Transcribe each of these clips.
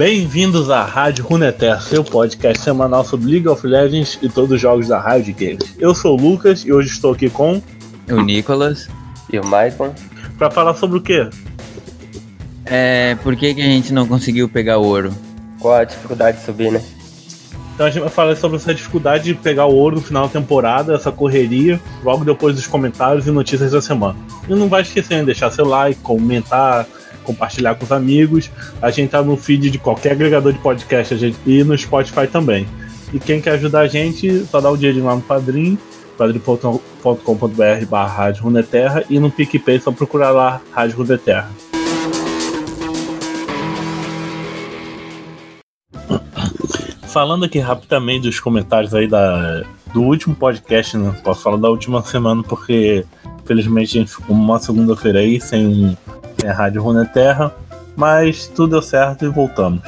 Bem-vindos à Rádio Runeterra, seu podcast semanal sobre League of Legends e todos os jogos da Riot Games. Eu sou o Lucas e hoje estou aqui com... o Nicolas e o Maicon. Pra falar sobre o quê? Por que a gente não conseguiu pegar o ouro? Qual a dificuldade de subir, né? Então a gente vai falar sobre essa dificuldade de pegar o ouro no final da temporada, essa correria, logo depois dos comentários e notícias da semana. E não vai esquecendo de deixar seu like, comentar, compartilhar com os amigos. A gente tá no feed de qualquer agregador de podcast e no Spotify também. E quem quer ajudar a gente, só dá o dinheiro lá no Padrim, padrim.com.br/Rádio Runeterra, e no PicPay só procurar lá Rádio Runeterra. Falando aqui rapidamente dos comentários aí do último podcast, né? Posso falar da última semana porque, infelizmente, a gente ficou uma segunda-feira aí sem a Rádio Runeterra, mas tudo deu certo e voltamos.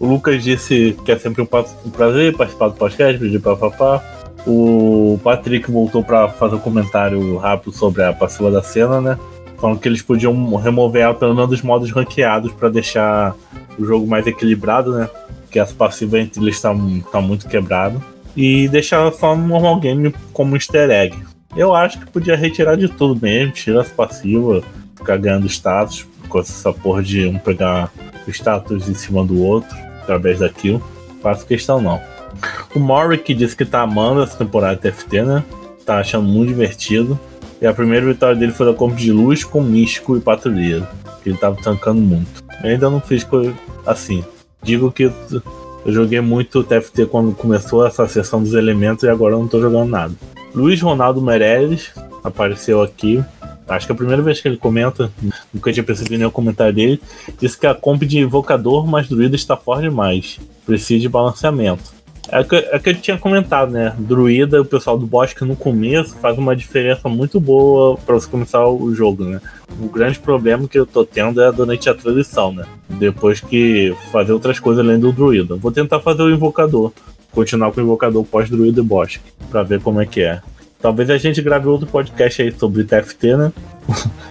O Lucas disse que é sempre um prazer participar do podcast, pedir pra papá. O Patrick voltou pra fazer um comentário rápido sobre a passiva da cena, né? Falando que eles podiam remover ela pelo menos dos modos ranqueados pra deixar o jogo mais equilibrado, né? Porque essa passiva entre eles tá muito quebrado. E deixar só no normal game como easter egg. Eu acho que podia retirar de tudo mesmo, tirar essa passiva, ficar ganhando status, com essa porra de um pegar o status em cima do outro através daquilo. Faço questão não. O Morrick disse que tá amando essa temporada TFT, né? Tá achando muito divertido. E a primeira vitória dele foi da Corpo de Luz com Místico e Patrulheiro. Ele tava tancando muito. Eu ainda não fiz coisa assim. Digo que eu joguei muito TFT quando começou essa sessão dos elementos e agora eu não tô jogando nada. Luiz Ronaldo Meirelles apareceu aqui. Acho que é a primeira vez que ele comenta. Nunca tinha percebido nenhum comentário dele. Disse que a comp de invocador mais druida está forte demais. Precisa de balanceamento. É que eu tinha comentado, né? Druida, o pessoal do bosque no começo faz uma diferença muito boa pra você começar o jogo, né? O grande problema que eu tô tendo é durante a transição, né? Depois que fazer outras coisas além do druida. Vou tentar fazer o invocador. Continuar com o invocador pós-druida e bosque. Pra ver como é que é. Talvez a gente grave outro podcast aí sobre TFT, né?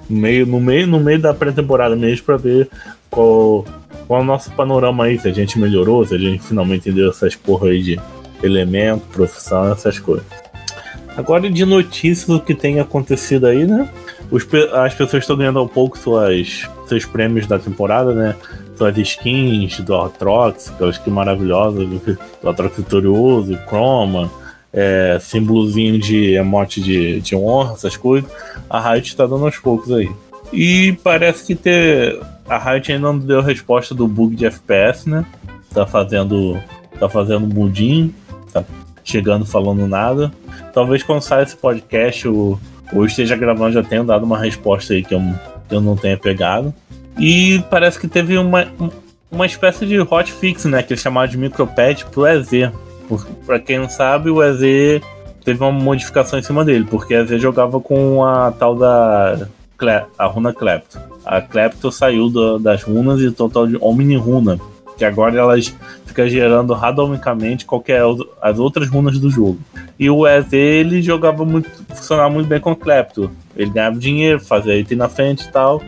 no meio da pré-temporada mesmo pra ver qual é o nosso panorama aí, se a gente melhorou, se a gente finalmente entendeu essas porra aí de elemento, profissão, essas coisas. Agora de notícias o que tem acontecido aí, né? As pessoas estão ganhando um pouco seus prêmios da temporada, né? Suas skins do Aatrox, aquelas skins maravilhosas, do Aatrox Vitorioso, Chroma, símbolozinho de emote de honra, essas coisas. A Riot está dando aos poucos aí. E parece que a Riot ainda não deu resposta do bug de FPS, né? Tá fazendo mundinho, tá chegando falando nada. Talvez quando saia esse podcast ou esteja gravando já tenha dado uma resposta aí que eu não tenha pegado. E parece que teve uma espécie de hotfix, né? Que eles chamaram de micropatch pro EZ. Pra quem não sabe, o EZ teve uma modificação em cima dele, porque o EZ jogava com a tal da... a runa Klepto. A Klepto saiu das runas e total de Omni-runa, que agora elas ficam gerando randomicamente as outras runas do jogo. E o EZ, ele jogava muito, funcionava muito bem com o Klepto. Ele ganhava dinheiro, fazia item na frente e tal.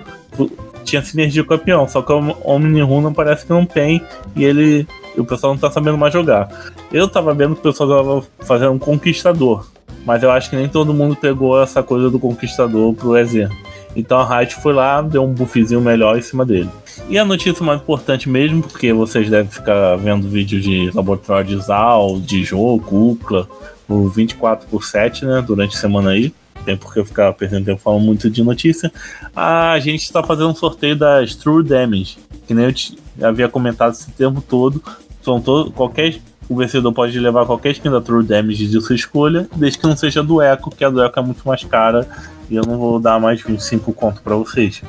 Tinha sinergia com o campeão, só que a Omni-runa parece que não tem e o pessoal não tá sabendo mais jogar. Eu tava vendo que o pessoal tava fazendo um Conquistador, mas eu acho que nem todo mundo pegou essa coisa do Conquistador pro EZ. Então a Riot foi lá, deu um buffzinho melhor em cima dele. E a notícia mais importante mesmo, porque vocês devem ficar vendo vídeo de laboratório de Zal, de Jô, Kukla, o 24/7, né, durante a semana aí. Tem porque eu ficar perdendo tempo falando muito de notícia. A gente está fazendo um sorteio das True Damage, que nem eu havia comentado esse tempo todo. O vencedor pode levar qualquer skin da True Damage de sua escolha, desde que não seja do Ekko, que a do Ekko é muito mais cara e eu não vou dar mais de 25 conto pra vocês.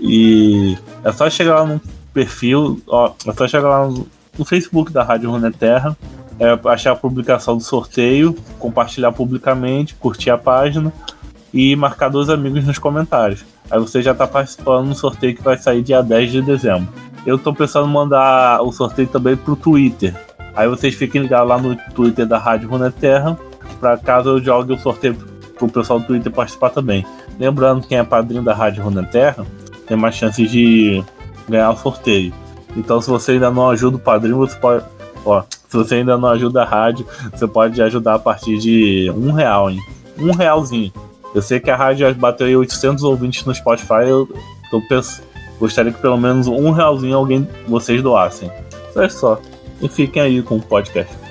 E é só chegar lá no perfil, é só chegar lá no Facebook da Rádio Runeterra, achar a publicação do sorteio, compartilhar publicamente, curtir a página e marcar 2 amigos nos comentários. Aí você já tá participando do sorteio que vai sair dia 10 de dezembro. Eu tô pensando em mandar o sorteio também pro Twitter. Aí vocês fiquem ligados lá no Twitter da Rádio Runeterra, pra caso eu jogue o sorteio pro pessoal do Twitter participar também. Lembrando, quem é padrinho da Rádio Runeterra tem mais chances de ganhar o sorteio. Então, se você ainda não ajuda o Padrim, você pode... Ó, se você ainda não ajuda a rádio, você pode ajudar a partir de R$1, hein? R$1. Eu sei que a rádio bateu aí 800 ouvintes no Spotify, eu gostaria que pelo menos R$1 alguém, vocês doassem. Isso é só. E fiquem aí com o podcast.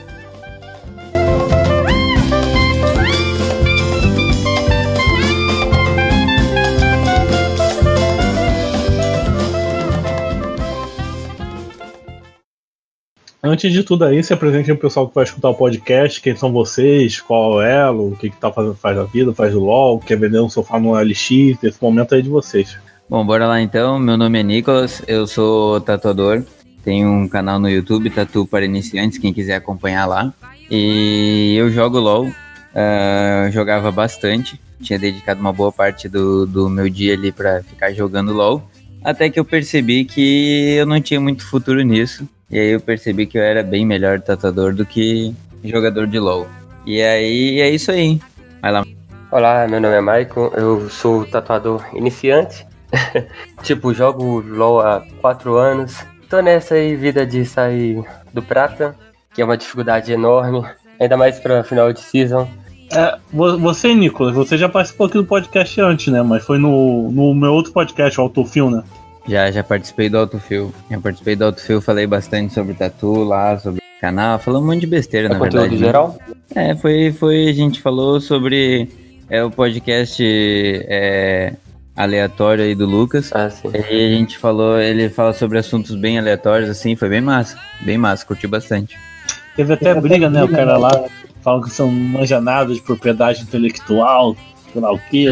Antes de tudo aí, se apresente o pessoal que vai escutar o podcast, quem são vocês, qual é o elo, o que tá fazendo, faz da vida, faz do LOL, quer vender um sofá no LX, esse momento aí de vocês. Bom, bora lá então, meu nome é Nicolas, eu sou tatuador, tenho um canal no YouTube, Tatu para Iniciantes, quem quiser acompanhar lá, e eu jogo LOL, jogava bastante, tinha dedicado uma boa parte do meu dia ali pra ficar jogando LOL, até que eu percebi que eu não tinha muito futuro nisso. E aí eu percebi que eu era bem melhor tatuador do que jogador de LoL. E aí é isso aí. Vai lá. Olá, meu nome é Maicon, eu sou tatuador iniciante. Tipo, jogo LoL há 4 anos. Tô nessa aí, vida de sair do prata, que é uma dificuldade enorme. Ainda mais pra final de season. É, você, Nicolas, você já participou aqui do podcast antes, né? Mas foi no meu outro podcast, o Autofill, né? Já participei do Autofill. Falei bastante sobre tatu lá, sobre canal, falou um monte de besteira, na verdade. Conteúdo geral? É, foi, a gente falou sobre o podcast aleatório aí do Lucas. Ah, sim. E a gente falou, ele fala sobre assuntos bem aleatórios, assim, foi bem massa, curti bastante. Teve até briga, né, o cara lá, fala que são manjanadas de propriedade intelectual. É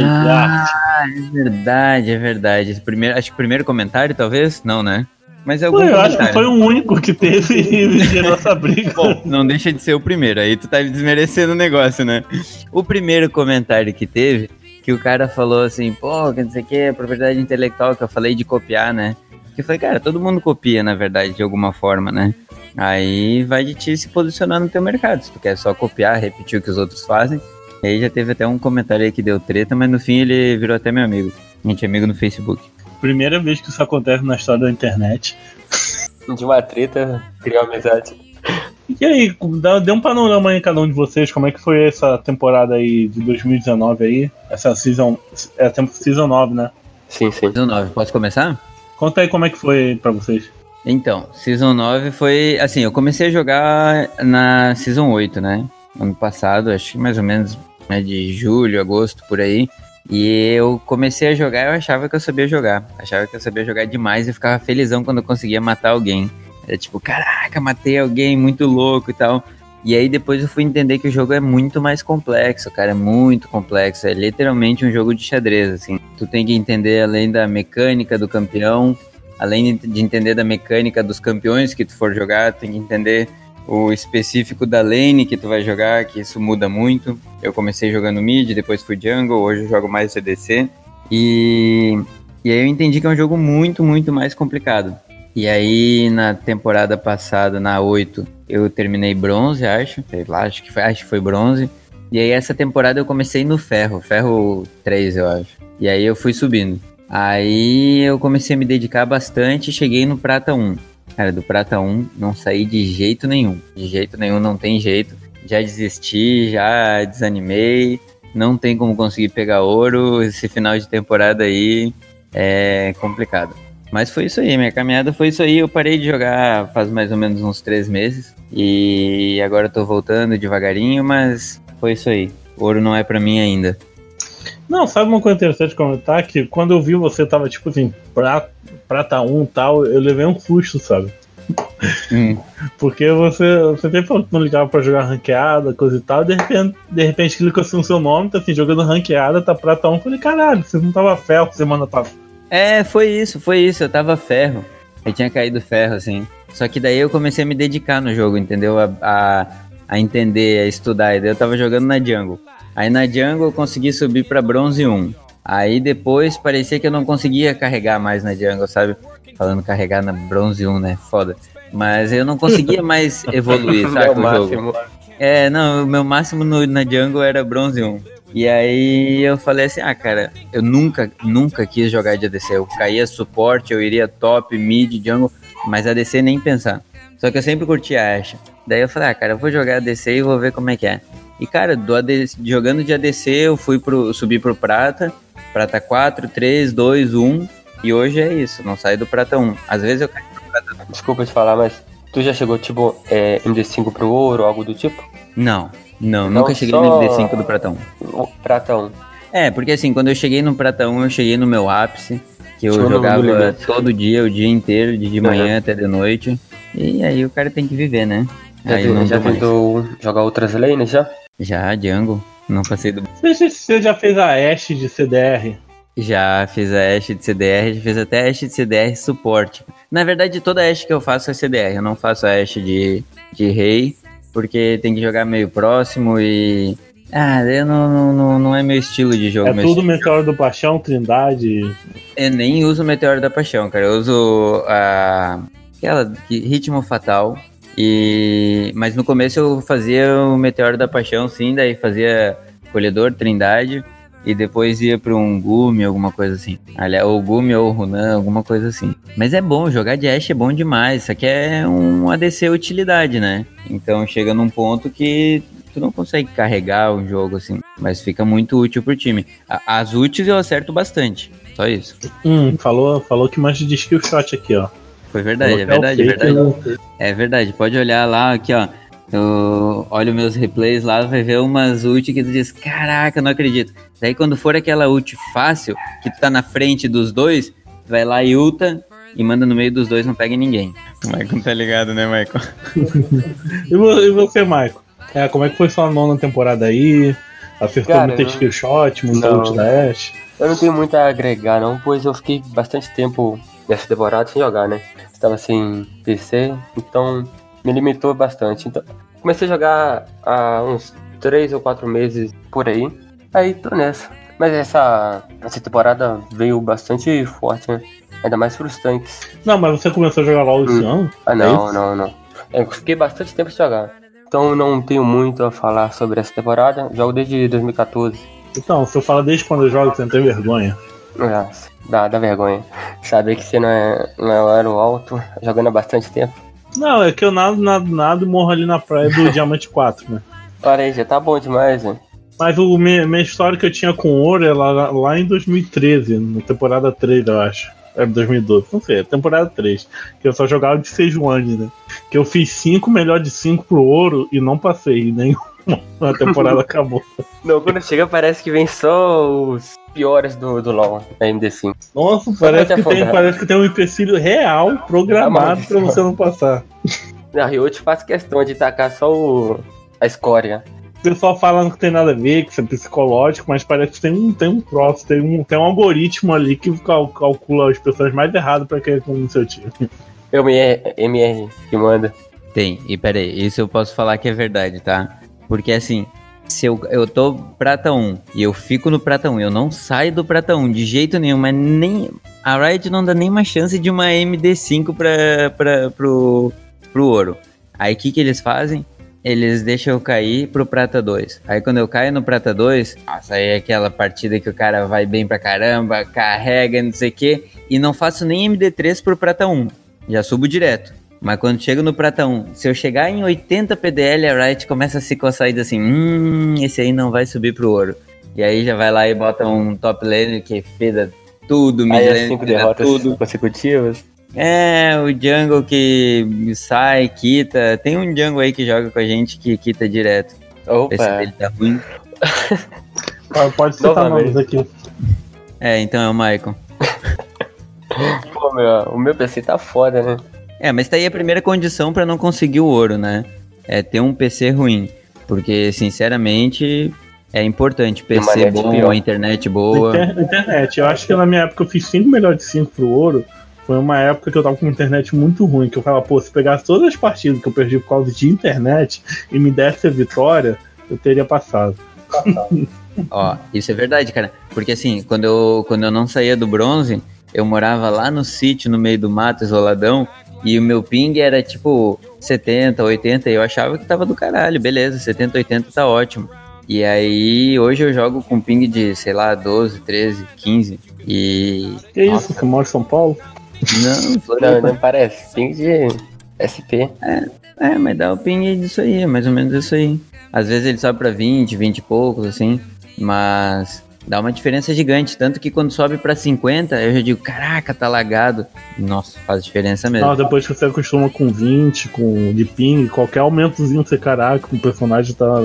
verdade. Acho que o primeiro comentário, talvez? Não, né? Mas é algum comentário. Eu acho que foi o único que teve e gerou essa briga. Bom, não deixa de ser o primeiro, aí tu tá desmerecendo o negócio, né? O primeiro comentário que teve, que o cara falou assim, pô, que não sei o que, é propriedade intelectual, que eu falei de copiar, né? Que eu falei, cara, todo mundo copia, na verdade, de alguma forma, né? Aí vai de ti se posicionar no teu mercado, se tu quer só copiar, repetir o que os outros fazem. E aí já teve até um comentário aí que deu treta, mas no fim ele virou até meu amigo. A gente é amigo no Facebook. Primeira vez que isso acontece na história da internet. De uma treta, criou amizade. E aí, dê um panorama aí em cada um de vocês, como é que foi essa temporada aí de 2019 aí? Essa season, season 9, né? Sim. Season 9, posso começar? Conta aí como é que foi pra vocês. Então, season 9 foi, assim, eu comecei a jogar na season 8, né? Ano passado, acho que mais ou menos... de julho, agosto, por aí, e eu comecei a jogar, eu achava que eu sabia jogar demais e ficava felizão quando eu conseguia matar alguém, era tipo, caraca, matei alguém, muito louco e tal, e aí depois eu fui entender que o jogo é muito mais complexo, cara, é muito complexo, é literalmente um jogo de xadrez, assim, tu tem que entender além da mecânica do campeão, além de entender da mecânica dos campeões que tu for jogar, tem que entender... o específico da lane que tu vai jogar, que isso muda muito. Eu comecei jogando mid, depois fui jungle, hoje eu jogo mais CDC. E aí eu entendi que é um jogo muito, muito mais complicado. E aí na temporada passada, na 8, eu terminei bronze, acho que foi bronze. E aí essa temporada eu comecei no ferro 3, eu acho. E aí eu fui subindo. Aí eu comecei a me dedicar bastante e cheguei no prata 1. Cara, do Prata 1 não saí de jeito nenhum. De jeito nenhum, não tem jeito. Já desisti, já desanimei. Não tem como conseguir pegar ouro. Esse final de temporada aí é complicado. Mas foi isso aí, minha caminhada foi isso aí. Eu parei de jogar faz mais ou menos uns 3 meses. E agora eu tô voltando devagarinho, mas foi isso aí. Ouro não é pra mim ainda. Não, sabe uma coisa interessante de comentar? Que quando eu vi você tava tipo assim, prata 1 e tal, eu levei um susto, sabe? Porque você sempre falou que não ligava pra jogar ranqueada, coisa e tal, de repente clicou assim no seu nome, tá assim, jogando ranqueada, tá prata 1, eu falei, caralho, você não tava ferro semana passada. É, foi isso, eu tava ferro. Eu tinha caído ferro, assim. Só que daí eu comecei a me dedicar no jogo, entendeu? A entender, a estudar, e daí eu tava jogando na jungle. Aí na jungle eu consegui subir pra bronze 1. Aí depois parecia que eu não conseguia carregar mais na jungle, sabe? Falando carregar na bronze 1, né? Foda. Mas eu não conseguia mais evoluir, saca? O jogo. É, não, o meu máximo na jungle era bronze 1. E aí eu falei assim, cara, eu nunca quis jogar de ADC. Eu caía suporte, eu iria top, mid, jungle. Mas a DC nem pensar. Só que eu sempre curti a Ashe. Daí eu falei, ah, cara, eu vou jogar a DC e vou ver como é que é. E, cara, jogando de ADC, eu subi pro Prata. Prata 4, 3, 2, 1. E hoje é isso, não saio do Prata 1. Às vezes eu caio pro Prata 1. Desculpa te falar, mas tu já chegou, tipo, MD5 pro ouro, algo do tipo? Não, nunca cheguei no MD5 do Prata 1. Prata 1. É, porque assim, quando eu cheguei no Prata 1, eu cheguei no meu ápice. Que eu jogava todo dia, o dia inteiro, de manhã até de noite. E aí o cara tem que viver, né? Aí não já tentou jogar outras lanes, já? Já, Django. Não passei do... Você já fez a Ashe de CDR? Já fiz a Ashe de CDR, já fiz até a Ashe de CDR suporte. Na verdade, toda Ashe que eu faço é CDR. Eu não faço a Ashe de rei, porque tem que jogar meio próximo e... Ah, não é meu estilo de jogo. É tudo Meteoro da Paixão, Trindade... Eu nem uso Meteoro da Paixão, cara. Eu uso aquela Ritmo Fatal... Mas no começo eu fazia o Meteoro da Paixão, sim, daí fazia Colhedor, Trindade, e depois ia pra um Gumi, alguma coisa assim. Aliás, ou Gumi ou Runan, alguma coisa assim. Mas é bom, jogar de Ashe é bom demais, isso aqui é um ADC utilidade, né? Então chega num ponto que tu não consegue carregar o jogo, assim, mas fica muito útil pro time. As úteis eu acerto bastante, só isso. Falou que manja de skill shot aqui, ó. Foi verdade, é verdade. É verdade, pode olhar lá, aqui ó, olha os meus replays lá, vai ver umas ult que tu diz, caraca, não acredito. Daí quando for aquela ult fácil, que tu tá na frente dos dois, tu vai lá e ulta e manda no meio dos dois, não pega ninguém. O Maicon tá ligado, né, Maicon? E você, Maicon? Como é que foi sua nona temporada aí? Acertou muito skill shot, muito ult da Ashe? Eu não tenho muito a agregar não, pois eu fiquei bastante tempo... Essa temporada sem jogar, né? Estava sem PC, então me limitou bastante. Então, comecei a jogar há uns 3 ou 4 meses por aí, aí tô nessa. Mas essa temporada veio bastante forte, né? Ainda mais pros tanques. Não, mas você começou a jogar LOL esse ano? Ah, não. Eu fiquei bastante tempo sem jogar. Então não tenho muito a falar sobre essa temporada, jogo desde 2014. Então, se eu falar desde quando eu jogo, você não tem vergonha. Nossa, dá vergonha. Saber que você não era o alto, jogando há bastante tempo. Não, é que eu nado e morro ali na praia do Diamante 4, né? Parei, já tá bom demais, né? Mas a minha história que eu tinha com ouro era lá em 2013, na temporada 3, eu acho. Era 2012, não sei, temporada 3. Que eu só jogava de Sejuani, né? Que eu fiz 5, melhor de 5 pro ouro e não passei nenhuma. A temporada acabou. Não, quando chega parece que vem só os... piores do LoL, da MD5. Nossa, parece que tem um empecilho real programado pra você não passar. A Riot faz questão de tacar só a escória. O pessoal falando que tem nada a ver, que isso é psicológico, mas parece que tem um algoritmo ali que calcula as pessoas mais erradas pra quem é no seu time. É o MR que manda. Tem, e peraí, isso eu posso falar que é verdade, tá? Porque assim... Se eu tô Prata 1 e eu fico no Prata 1, eu não saio do Prata 1 de jeito nenhum, mas nem a Riot não dá nenhuma chance de uma MD5 pro ouro. Aí o que eles fazem? Eles deixam eu cair pro Prata 2. Aí quando eu caio no Prata 2, nossa, aí é aquela partida que o cara vai bem pra caramba, carrega, não sei o que, e não faço nem MD3 pro Prata 1, já subo direto. Mas quando chego no Prata 1, se eu chegar em 80 PDL, a Riot começa a se coçar e diz assim, esse aí não vai subir pro ouro. E aí já vai lá e bota um top lane que feda tudo, mid lane, 5 derrotas tudo. Consecutivas. É, o jungle que sai, quita. Tem um jungle aí que joga com a gente que quita direto. Opa! Esse dele tá ruim. Pode citar nomes aqui. É, então é o Maicon. Pô, o meu PC tá foda, né? É, mas tá aí a primeira condição pra não conseguir o ouro, né? É ter um PC ruim. Porque, sinceramente, é importante. PC bom, pior. Internet boa. Internet. Eu acho que na minha época eu fiz 5 melhor de 5 pro ouro. Foi uma época que eu tava com internet muito ruim. Que eu falava, pô, se pegasse todas as partidas que eu perdi por causa de internet e me desse a vitória, eu teria passado. Ó, isso é verdade, cara. Porque assim, quando eu não saía do bronze, eu morava lá no sítio, no meio do mato, isoladão. E o meu ping era tipo 70, 80, e eu achava que tava do caralho, beleza, 70, 80 tá ótimo. E aí, hoje eu jogo com ping de, sei lá, 12, 13, 15, e... Que isso, você mora em São Paulo? Não, Florana parece ping de SP. É, mas dá o ping disso aí, é mais ou menos isso aí. Às vezes ele sobe pra 20, 20 e poucos, assim, mas dá uma diferença gigante. Tanto que quando sobe pra 50, eu já digo, caraca, tá lagado. Nossa, faz diferença mesmo. Ah, depois que você acostuma com 20, com de ping, qualquer aumentozinho você, caraca, o personagem tá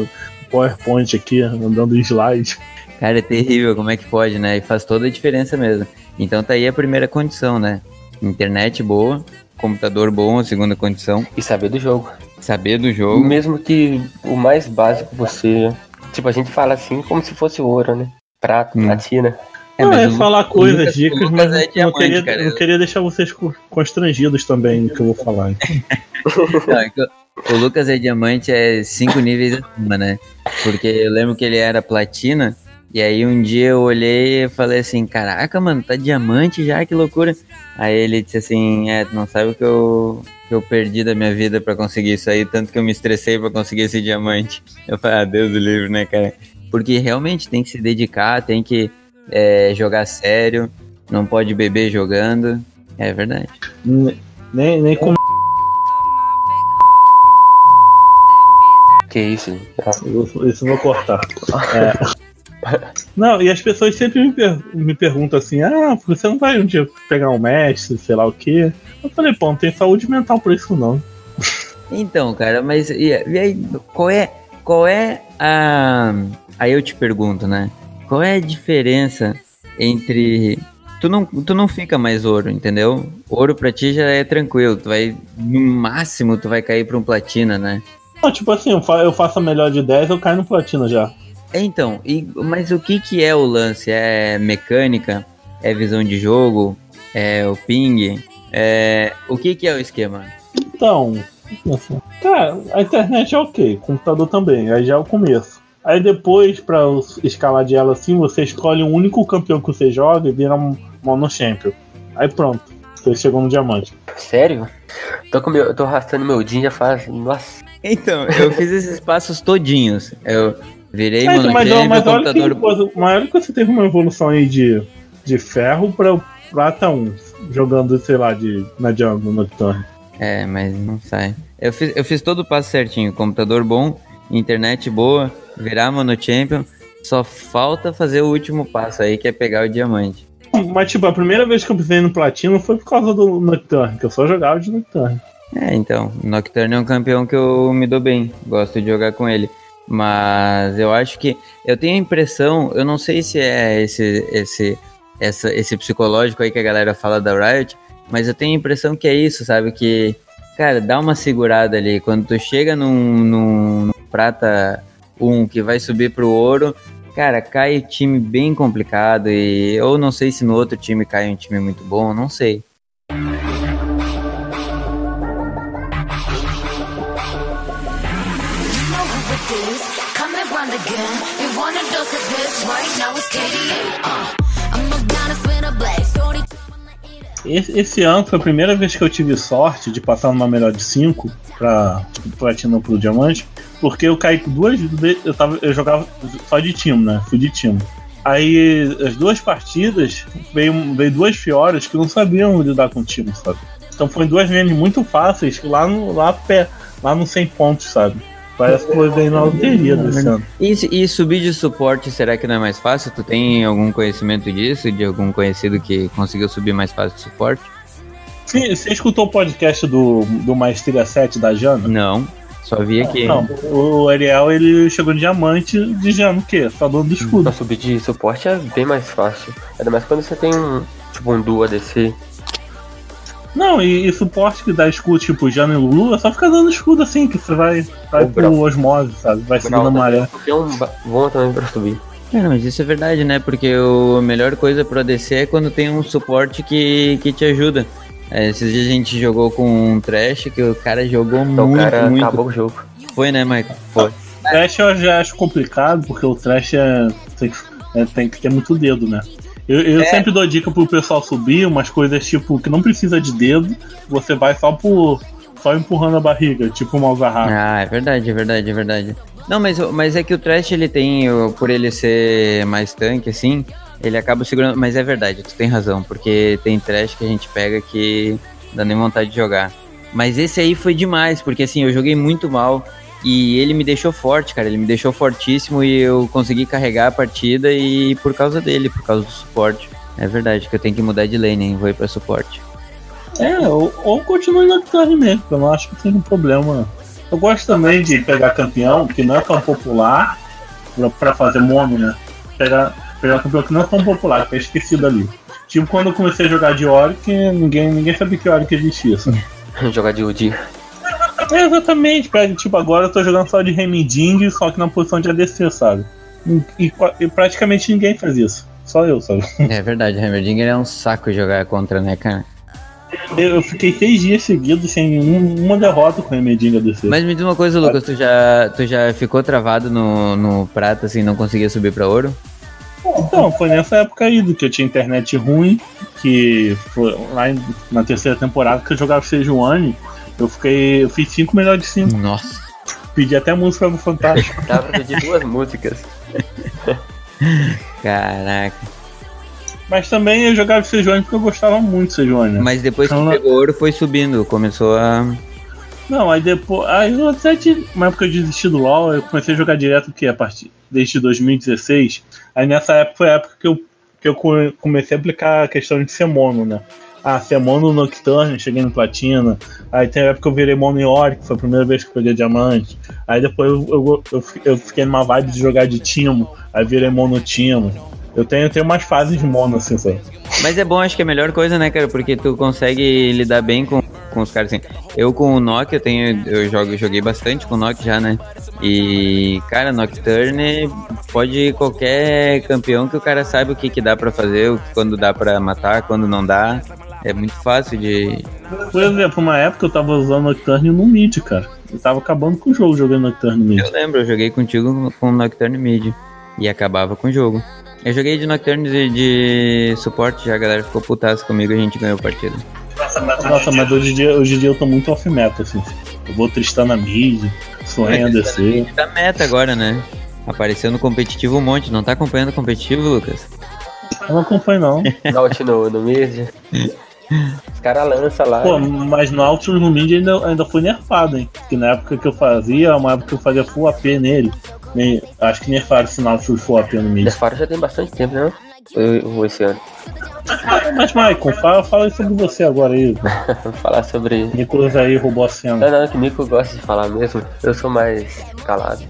PowerPoint aqui, mandando slide. Cara, é terrível, como é que pode, né? E faz toda a diferença mesmo. Então tá aí a primeira condição, né? Internet boa, computador bom, a segunda condição. E saber do jogo. Saber do jogo. Mesmo que o mais básico você... Tipo, a gente fala assim como se fosse ouro, né? Prato, platina. Não, é falar coisas, dicas, mas é diamante, eu queria deixar vocês constrangidos também do que eu vou falar. O Lucas é diamante, é 5 níveis acima, né? Porque eu lembro que ele era platina, e aí um dia eu olhei e falei assim, caraca, mano, tá diamante já, que loucura. Aí ele disse assim, tu não sabe o que eu perdi da minha vida pra conseguir isso aí, tanto que eu me estressei pra conseguir esse diamante. Eu falei, Deus do livro, né, cara? Porque realmente tem que se dedicar, tem que jogar sério, não pode beber jogando, é verdade. Nem com... Que isso? Isso eu vou cortar. Não, e as pessoas sempre me perguntam assim, você não vai um dia pegar um mestre, sei lá o quê? Eu falei, pô, não tem saúde mental pra isso não. Então, cara, mas e aí, qual é a... Aí eu te pergunto, né? Qual é a diferença entre... Tu não fica mais ouro, entendeu? Ouro pra ti já é tranquilo, no máximo tu vai cair pra um platina, né? Não, tipo assim, eu faço a melhor de 10, eu caio no platina já. Então, mas o que é o lance? É mecânica? É visão de jogo? É o ping? O que é o esquema? Então, cara, a internet é ok, computador também, aí já é o começo. Aí depois, pra escalar de ela assim, você escolhe um único campeão que você joga e vira um mono champion. Aí pronto, você chegou no diamante. Sério? Tô arrastando meu din já faz... Nossa. Então, eu fiz esses passos todinhos. Eu virei mono champion, mas computador... Olha que você teve uma evolução aí de ferro pra prata 1, jogando, sei lá, na jungle, no Nocturne. É, mas não sai. Eu fiz todo o passo certinho. Computador bom, internet boa... Virar Mono Champion, só falta fazer o último passo aí, que é pegar o diamante. Mas, tipo, a primeira vez que eu pisei no Platino foi por causa do Nocturne, que eu só jogava de Nocturne. Então, Nocturne é um campeão que eu me dou bem, gosto de jogar com ele. Mas eu acho que... Eu tenho a impressão, eu não sei se é esse psicológico aí que a galera fala da Riot, mas eu tenho a impressão que é isso, sabe? Que, cara, dá uma segurada ali. Quando tu chega num prata... que vai subir pro ouro, cara, cai um time bem complicado, e eu não sei se no outro time cai um time muito bom, não sei. Esse ano foi a primeira vez que eu tive sorte de passar numa melhor de 5 pra platina pro diamante, porque eu caí duas vezes, eu jogava só de time, né? Fui de time. Aí as duas partidas veio duas fioras que não sabiam lidar com o time, sabe? Então foram duas games muito fáceis lá no 100 pontos, sabe? Parece que foi bem na loteria desse ano. E subir de suporte, será que não é mais fácil? Tu tem algum conhecimento disso? De algum conhecido que conseguiu subir mais fácil de suporte? Sim, você escutou o podcast do Maestria 7 da Janna? Não, só vi aqui. Não, o Ariel, ele chegou no diamante de Janna, o quê? Só dono do escudo. Pra subir de suporte é bem mais fácil. Ainda mais quando você tem um duo ADC. Não, e suporte que dá escudo, tipo Janna e Lulu, é só ficar dando escudo assim, que você vai pro osmose, sabe? Vai seguindo a maré. É um bom também pra subir. Cara, mas isso é verdade, né? Porque a melhor coisa pro ADC é quando tem um suporte que te ajuda. Esses dias a gente jogou com um Thresh, que o cara jogou então, muito, cara, muito. Acabou o jogo. Foi, né, Maicon? Foi. O Thresh eu já acho complicado, porque o Thresh tem que ter muito dedo, né? Eu sempre dou dica pro pessoal subir umas coisas tipo que não precisa de dedo, você vai só empurrando a barriga, tipo uma alvarraca. É verdade. Não, mas é que o Thresh, ele tem, por ele ser mais tanque, assim, ele acaba segurando, mas é verdade, tu tem razão, porque tem Thresh que a gente pega que dá nem vontade de jogar. Mas esse aí foi demais, porque assim, eu joguei muito mal e ele me deixou forte, cara, ele me deixou fortíssimo e eu consegui carregar a partida e por causa dele, por causa do suporte. É verdade que eu tenho que mudar de lane, hein, vou ir pra suporte. É, ou continue na Nocturne mesmo, eu não acho que tem um problema. Eu gosto também de pegar campeão, que não é tão popular, pra fazer mono, né? Pegar campeão que não é tão popular, que é esquecido ali. Tipo quando eu comecei a jogar de Oric, ninguém sabia que Oric existia, sabe? Jogar de Udi. É, exatamente, tipo, agora eu tô jogando só de Remiding, só que na posição de ADC, sabe? E praticamente ninguém faz isso, só eu, sabe? É verdade, Remiding é um saco jogar contra, né, cara? Eu fiquei 6 dias seguidos sem uma derrota com o Remedinho ADC. Mas me diz uma coisa, Lucas, tu já ficou travado no prata, assim, não conseguia subir pra ouro? Então, foi nessa época aí do que eu tinha internet ruim, que foi lá na terceira temporada que eu jogava Sejuani, eu fiz 5 melhor de 5. Nossa. Pedi até música no Fantástico. Dá pra pedir 2 músicas. Caraca. Mas também eu jogava Sejuani porque eu gostava muito de Sejuani. Mas depois então, que pegou ouro foi subindo, começou a... Não, aí depois... Aí eu até tive... Uma época eu desisti do LoL, eu comecei a jogar direto que a partir desde 2016. Aí nessa época foi a época que eu comecei a aplicar a questão de ser mono, né? Ah, ser mono no Nocturne, cheguei no Platina. Aí tem a época que eu virei mono em Oric, foi a primeira vez que eu peguei diamante. Aí depois eu fiquei numa vibe de jogar de Teemo, aí virei mono Teemo. Eu tenho umas fases de mono, assim, sabe? Mas é bom, acho que é a melhor coisa, né, cara? Porque tu consegue lidar bem com os caras, assim. Eu com o Noc, eu joguei bastante com o Noc já, né? E, cara, Nocturne pode ir qualquer campeão que o cara saiba o que dá pra fazer, quando dá pra matar, quando não dá. É muito fácil de... Por exemplo, uma época eu tava usando Nocturne no mid, cara. Eu tava acabando com o jogo jogando Nocturne mid. Eu lembro, eu joguei contigo com Nocturne mid. E acabava com o jogo. Eu joguei de Nocturne de suporte, já a galera ficou putaça comigo e a gente ganhou a partida. Nossa, mas hoje em dia eu tô muito off-meta, assim. Eu vou tristar na mid, sonhando a descer. Mid tá meta agora, né? Apareceu no competitivo um monte. Não tá acompanhando o competitivo, Lucas? Eu não acompanho, não. Nautilus no mid. Os caras lançam lá. Pô, mas Nautilus no mid ainda foi nerfado, hein? Porque na época que eu fazia, uma época que eu fazia full AP nele. Acho que nerfaram se Nautilus for AP no mid. Nerfaram já tem bastante tempo, né? Eu vou esse ano. Mas, Maicon, fala sobre você agora aí. Vou falar sobre... Nicolas aí roubou a cena. Não, que o Nico gosta de falar mesmo. Eu sou mais calado.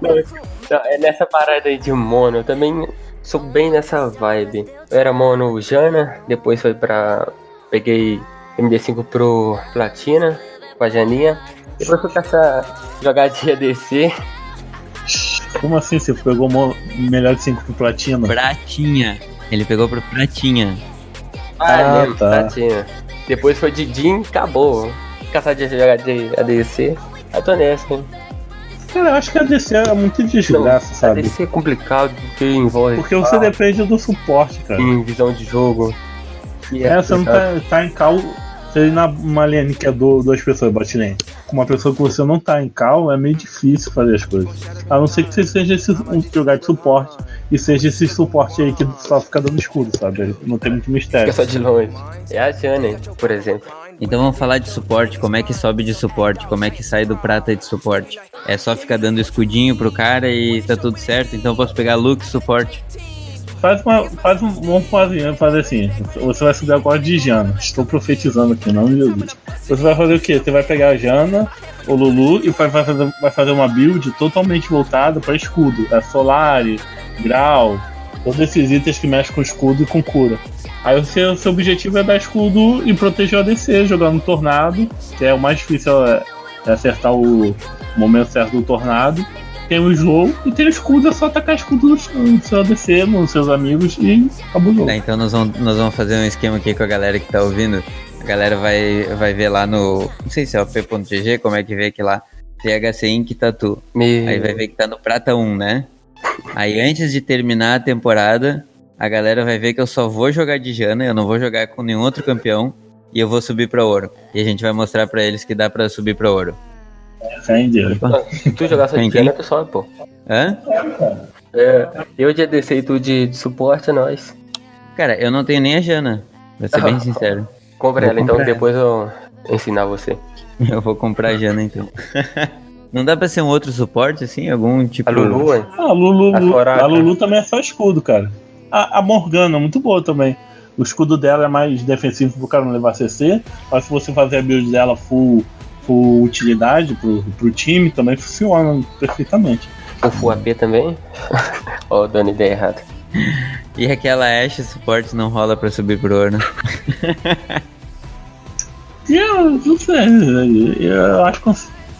Não, é nessa parada aí de mono. Eu também sou bem nessa vibe. Eu era mono Janna, depois foi pra... Peguei MD5 pro Platina, com a Janinha. Depois fui jogar de ADC. Como assim? Você pegou melhor de 5 pro Platina? Pratinha. Ele pegou pro Pratinha. Ah, mesmo, tá. Pratinha. Depois foi de Jin, acabou. Caçar de jogar de ADC. Eu tô nessa, hein? Cara, eu acho que a ADC é muito desgraça, então, sabe? ADC é complicado porque envolve... Porque você depende do suporte, cara. Em visão de jogo. Você não tá em cal... Você ir numa lane que é duas pessoas, bot lane. Com uma pessoa que você não tá em cal, é meio difícil fazer as coisas. A não ser que você seja jogar de suporte e seja esse suporte aí que só fica dando escudo, sabe? Não tem muito mistério. Fica só de longe. É a Janna, por exemplo. Então vamos falar de suporte, como é que sobe de suporte, como é que sai do prata de suporte. É só ficar dando escudinho pro cara e tá tudo certo, então eu posso pegar Lux suporte. Vamos fazer assim. Você vai subir agora de Janna. Estou profetizando aqui, não me ajude. Você vai fazer o quê? Você vai pegar a Janna, o Lulu, e vai fazer uma build totalmente voltada para escudo. É Solari, Grau, todos esses itens que mexem com escudo e com cura. Aí o seu objetivo é dar escudo e proteger o ADC, jogando um tornado, que é o mais difícil é acertar o momento certo do tornado. Tem o Jô e tem o escudo, é só atacar escudo no seu ADC, nos seus amigos e acabou o jogo. Então nós vamos fazer um esquema aqui com a galera que tá ouvindo. A galera vai ver lá no... Não sei se é o p.gg, como é que vê aqui lá. THC Inc Tatu. Aí vai ver que tá no Prata 1, né? Aí antes de terminar a temporada, a galera vai ver que eu só vou jogar de Janna, eu não vou jogar com nenhum outro campeão e eu vou subir pra ouro. E a gente vai mostrar pra eles que dá pra subir pra ouro. Se tu jogar essa de Janna, tu sobe, pô. Hã? É, eu já desci tudo de suporte a nós. Cara, eu não tenho nem a Janna, pra ser bem sincero. Compra ela, então depois eu ensinar você. Eu vou comprar a Janna, então. Não dá pra ser um outro suporte, assim? Algum tipo... A Lulu, hein? Ah, a Lulu também é só escudo, cara. A Morgana é muito boa também. O escudo dela é mais defensivo pro cara não levar CC, mas se você fazer a build dela full utilidade pro time, também funciona perfeitamente. O full AP também? Ó, dando ideia errada. E aquela Ashe suporte não rola pra subir pro ouro, né? Eu não sei, eu acho que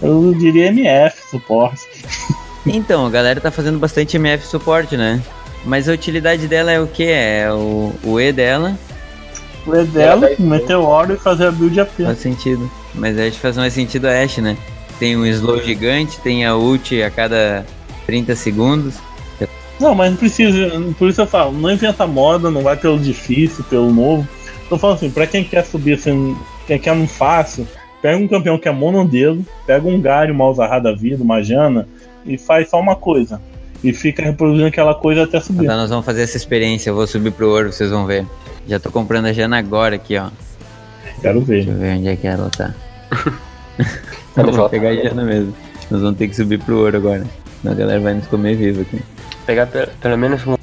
eu diria MF suporte. Então, a galera tá fazendo bastante MF suporte, né? Mas a utilidade dela é o que? É o E dela. O E dela, meteoro e fazer a build AP. Faz sentido. Mas acho que faz mais sentido a Ashe, né? Tem um slow gigante, tem a ult a cada 30 segundos. Não, mas não precisa. Por isso eu falo, não inventa moda, não vai pelo difícil, pelo novo. Então eu falo assim, pra quem quer subir assim, quem quer no fácil, pega um campeão que é monodelo, pega um Galho, uma Alzahar da vida, uma Janna, e faz só uma coisa. E fica reproduzindo aquela coisa até subir. Então nós vamos fazer essa experiência, eu vou subir pro ouro, vocês vão ver. Já tô comprando a Janna agora aqui, ó. Quero ver. Deixa eu ver onde é que ela tá. Vamos pegar a Janna mesmo. Nós vamos ter que subir pro ouro agora. Senão a galera vai nos comer vivo aqui. Pegar pelo menos um.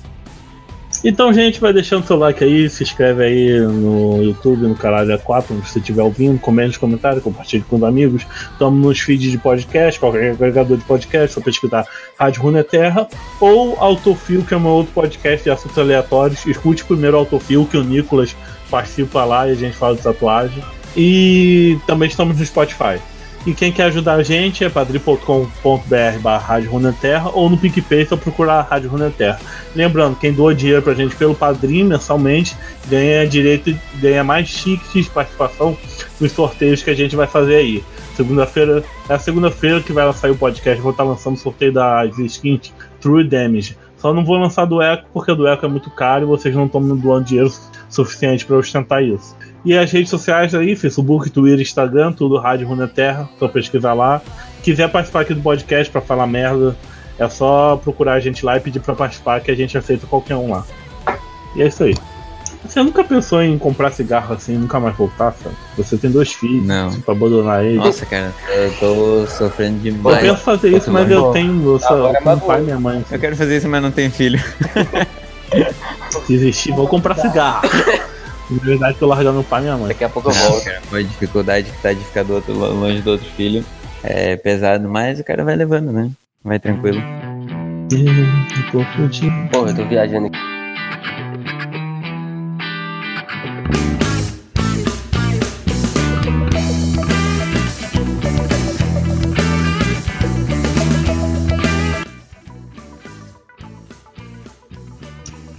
Então, gente, vai deixando seu like aí, se inscreve aí no YouTube, no canal da 4, se você estiver ouvindo, comente nos comentários, compartilhe com os amigos. Estamos nos feeds de podcast, qualquer agregador de podcast, só pesquisar Rádio Runeterra ou Autofill, que é um outro podcast de assuntos aleatórios. Escute primeiro o Autofill, que o Nicolas participa lá e a gente fala de tatuagem. E também estamos no Spotify. E quem quer ajudar a gente é padrim.com.br/Rádio Runeterra ou no PicPay, só procurar a Rádio Runeterra. Lembrando, quem doa dinheiro pra gente pelo Padrim mensalmente, ganha mais tickets de participação nos sorteios que a gente vai fazer aí. Segunda-feira, na segunda-feira que vai sair o podcast, vou estar lançando o sorteio das skins True Damage. Só não vou lançar do Ekko, porque do Ekko é muito caro e vocês não estão me doando dinheiro suficiente pra ostentar isso. E as redes sociais aí, Facebook, Twitter, Instagram, tudo Rádio Runeterra, só pesquisar lá. Quiser participar aqui do podcast pra falar merda, é só procurar a gente lá e pedir pra participar que a gente aceita qualquer um lá. E é isso aí. Você nunca pensou em comprar cigarro assim e nunca mais voltar, cara? Você tem 2 filhos, não. Pra abandonar ele. Nossa, cara, eu tô sofrendo demais. Eu penso fazer isso, mas eu tenho meu pai e minha mãe. Assim. Eu quero fazer isso, mas não tenho filho. Desistir, vou comprar cigarro. Na verdade, tô largando meu pai e minha mãe. Daqui a pouco eu volto, cara. Foi a dificuldade que tá de ficar longe do outro filho. É pesado, mas o cara vai levando, né? Vai tranquilo. Pô, eu tô viajando aqui.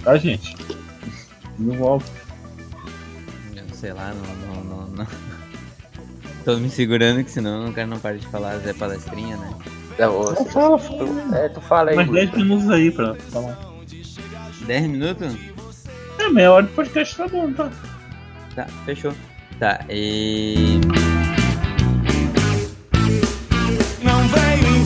Tá, gente? Não volto. Sei lá, não. Tô me segurando que senão o cara não para de falar Zé Palestrinha, né? Tu fala aí. Mais 10 minutos aí pra falar. 10 minutos? É, meia hora de podcast tá bom, tá? Tá, fechou. Tá, e... Não veio em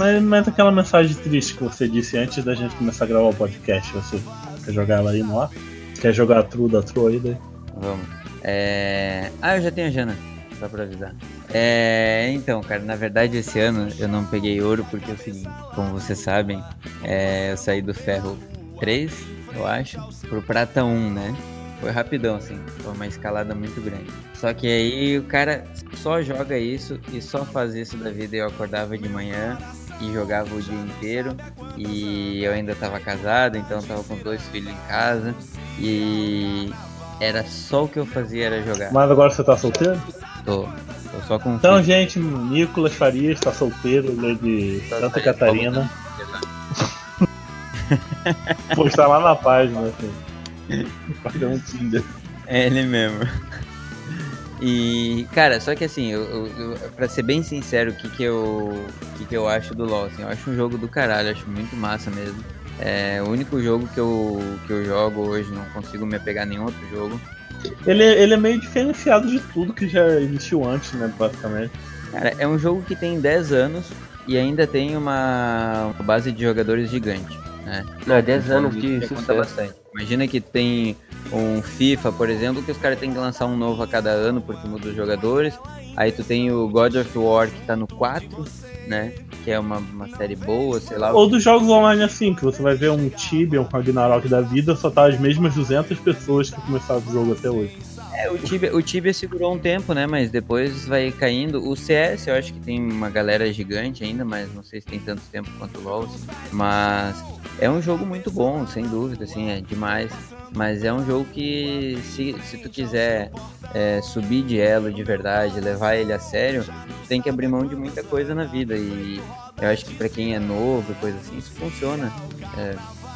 vão. Mas aquela mensagem triste que você disse antes da gente começar a gravar o podcast, você quer jogar ela aí no ar? Quer jogar a True da True aí, daí? Vamos. Eu já tenho a Janna, só pra avisar. Então, cara, na verdade esse ano eu não peguei ouro porque é o seguinte, como vocês sabem, eu saí do ferro 3, eu acho, pro prata 1, né? Foi rapidão, assim, foi uma escalada muito grande. Só que aí o cara só joga isso e só faz isso da vida. Eu acordava de manhã e jogava o dia inteiro e eu ainda tava casado, então tava com 2 filhos em casa e era só o que eu fazia, era jogar. Mas agora você tá solteiro? Tô só com um então, filho. Gente, Nicolas Farias tá solteiro, ele é de Santa Catarina. Pô, tá lá na página, assim. Pagando um Tinder. É ele mesmo. E, cara, só que assim, eu pra ser bem sincero, o que eu acho do LoL, assim, eu acho um jogo do caralho, acho muito massa mesmo. É o único jogo que eu jogo hoje, não consigo me apegar a nenhum outro jogo. Ele é meio diferenciado de tudo que já existiu antes, né, basicamente. Cara, é um jogo que tem 10 anos, e ainda tem uma base de jogadores gigante, né? Não, 10 anos de sucesso. Imagina que tem um FIFA, por exemplo, que os caras têm que lançar um novo a cada ano porque muda os jogadores. Aí tu tem o God of War que tá no 4, né? Que é uma série boa, sei lá. Ou dos jogos online assim, que você vai ver um Tibia, um Ragnarok da vida, só tá as mesmas 200 pessoas que começaram o jogo até hoje. É, o Tibia segurou um tempo, né? Mas depois vai caindo. O CS eu acho que tem uma galera gigante ainda, mas não sei se tem tanto tempo quanto o LoL. Mas é um jogo muito bom, sem dúvida, assim, é demais. Mas é um jogo que, se tu quiser subir de elo de verdade, levar ele a sério, tem que abrir mão de muita coisa na vida. E eu acho que pra quem é novo e coisa assim, isso funciona.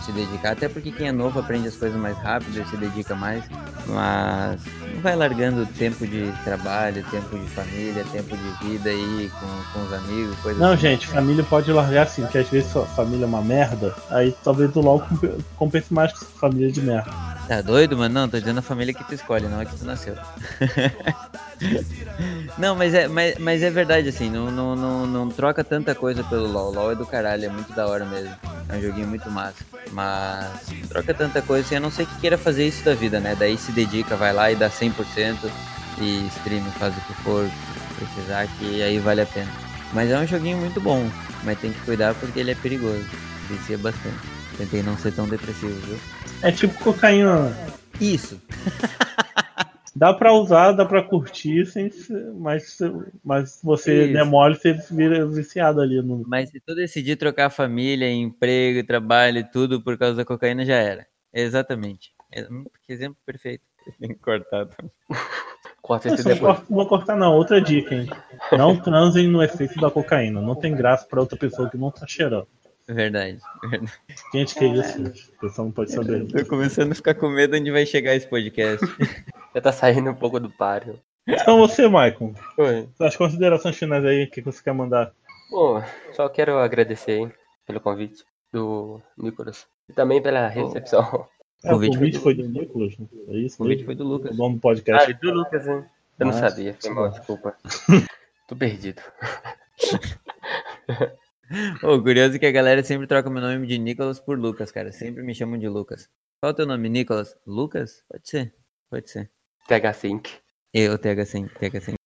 Se dedicar, até porque quem é novo aprende as coisas mais rápido e se dedica mais. Mas não vai largando tempo de trabalho, tempo de família, tempo de vida aí com os amigos, coisa não, assim. Gente, família pode largar assim, porque às vezes sua família é uma merda, aí talvez tu logo compense mais com sua família de merda. Tá doido, mano? Não, tô dizendo a família que tu escolhe, não é que tu nasceu. Não, mas é verdade, assim, não troca tanta coisa pelo LoL. LoL é do caralho, é muito da hora mesmo. É um joguinho muito massa. Mas não troca tanta coisa, assim, a não ser que queira fazer isso da vida, né? Daí se dedica, vai lá e dá 100% e stream, faz o que for precisar, que aí vale a pena. Mas é um joguinho muito bom, mas tem que cuidar porque ele é perigoso. Vicia bastante. Tentei não ser tão depressivo, viu? É tipo cocaína. Isso. Dá pra usar, dá pra curtir, mas se você demole, você vira viciado ali. No... Mas se tu decidir trocar família, emprego, trabalho, tudo por causa da cocaína, já era. Exatamente. Que exemplo perfeito. Tem que cortar. Corta esse depois. Não vou cortar não, outra dica, hein. Não transem no efeito da cocaína. Não tem graça pra outra pessoa que não tá cheirando. Verdade. Gente, que isso? O pessoal não pode saber. Tô começando a ficar com medo onde vai chegar esse podcast. Já tá saindo um pouco do páreo. Então você, Maicon. Oi. As considerações finais aí, o que você quer mandar? Bom, só quero agradecer, hein, pelo convite do Nicolas. E também pela recepção. O convite foi do Nicolas, né? É isso? O convite foi do Lucas. O nome do podcast. Ah, é do Lucas, hein? Eu não sabia, foi mal, desculpa. Tô perdido. O curioso é que a galera sempre troca meu nome de Nicolas por Lucas, cara. Sempre me chamam de Lucas. Qual é o teu nome, Nicolas? Lucas? Pode ser. TH5. Eu, TH5.